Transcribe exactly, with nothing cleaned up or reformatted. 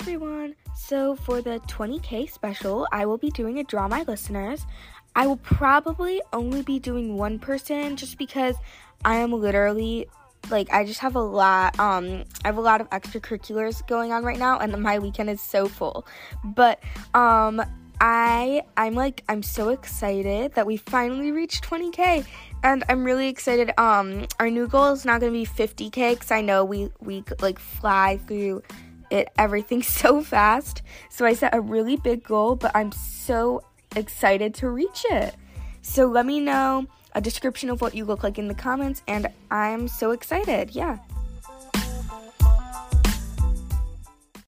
everyone! So for the twenty K special, I will be doing a Draw My Listeners. I will probably only be doing one person just because I am literally, like, I just have a lot, um, I have a lot of extracurriculars going on right now, and my weekend is so full. But, um, I, I'm, like, I'm so excited that we finally reached twenty K, and I'm really excited. Um, our new goal is not going to be fifty K, because I know we, we, like, fly through it, everything so fast, so I set a really big goal, but I'm so excited to reach it. So let me know a description of what you look like in the comments, and I'm so excited. Yeah.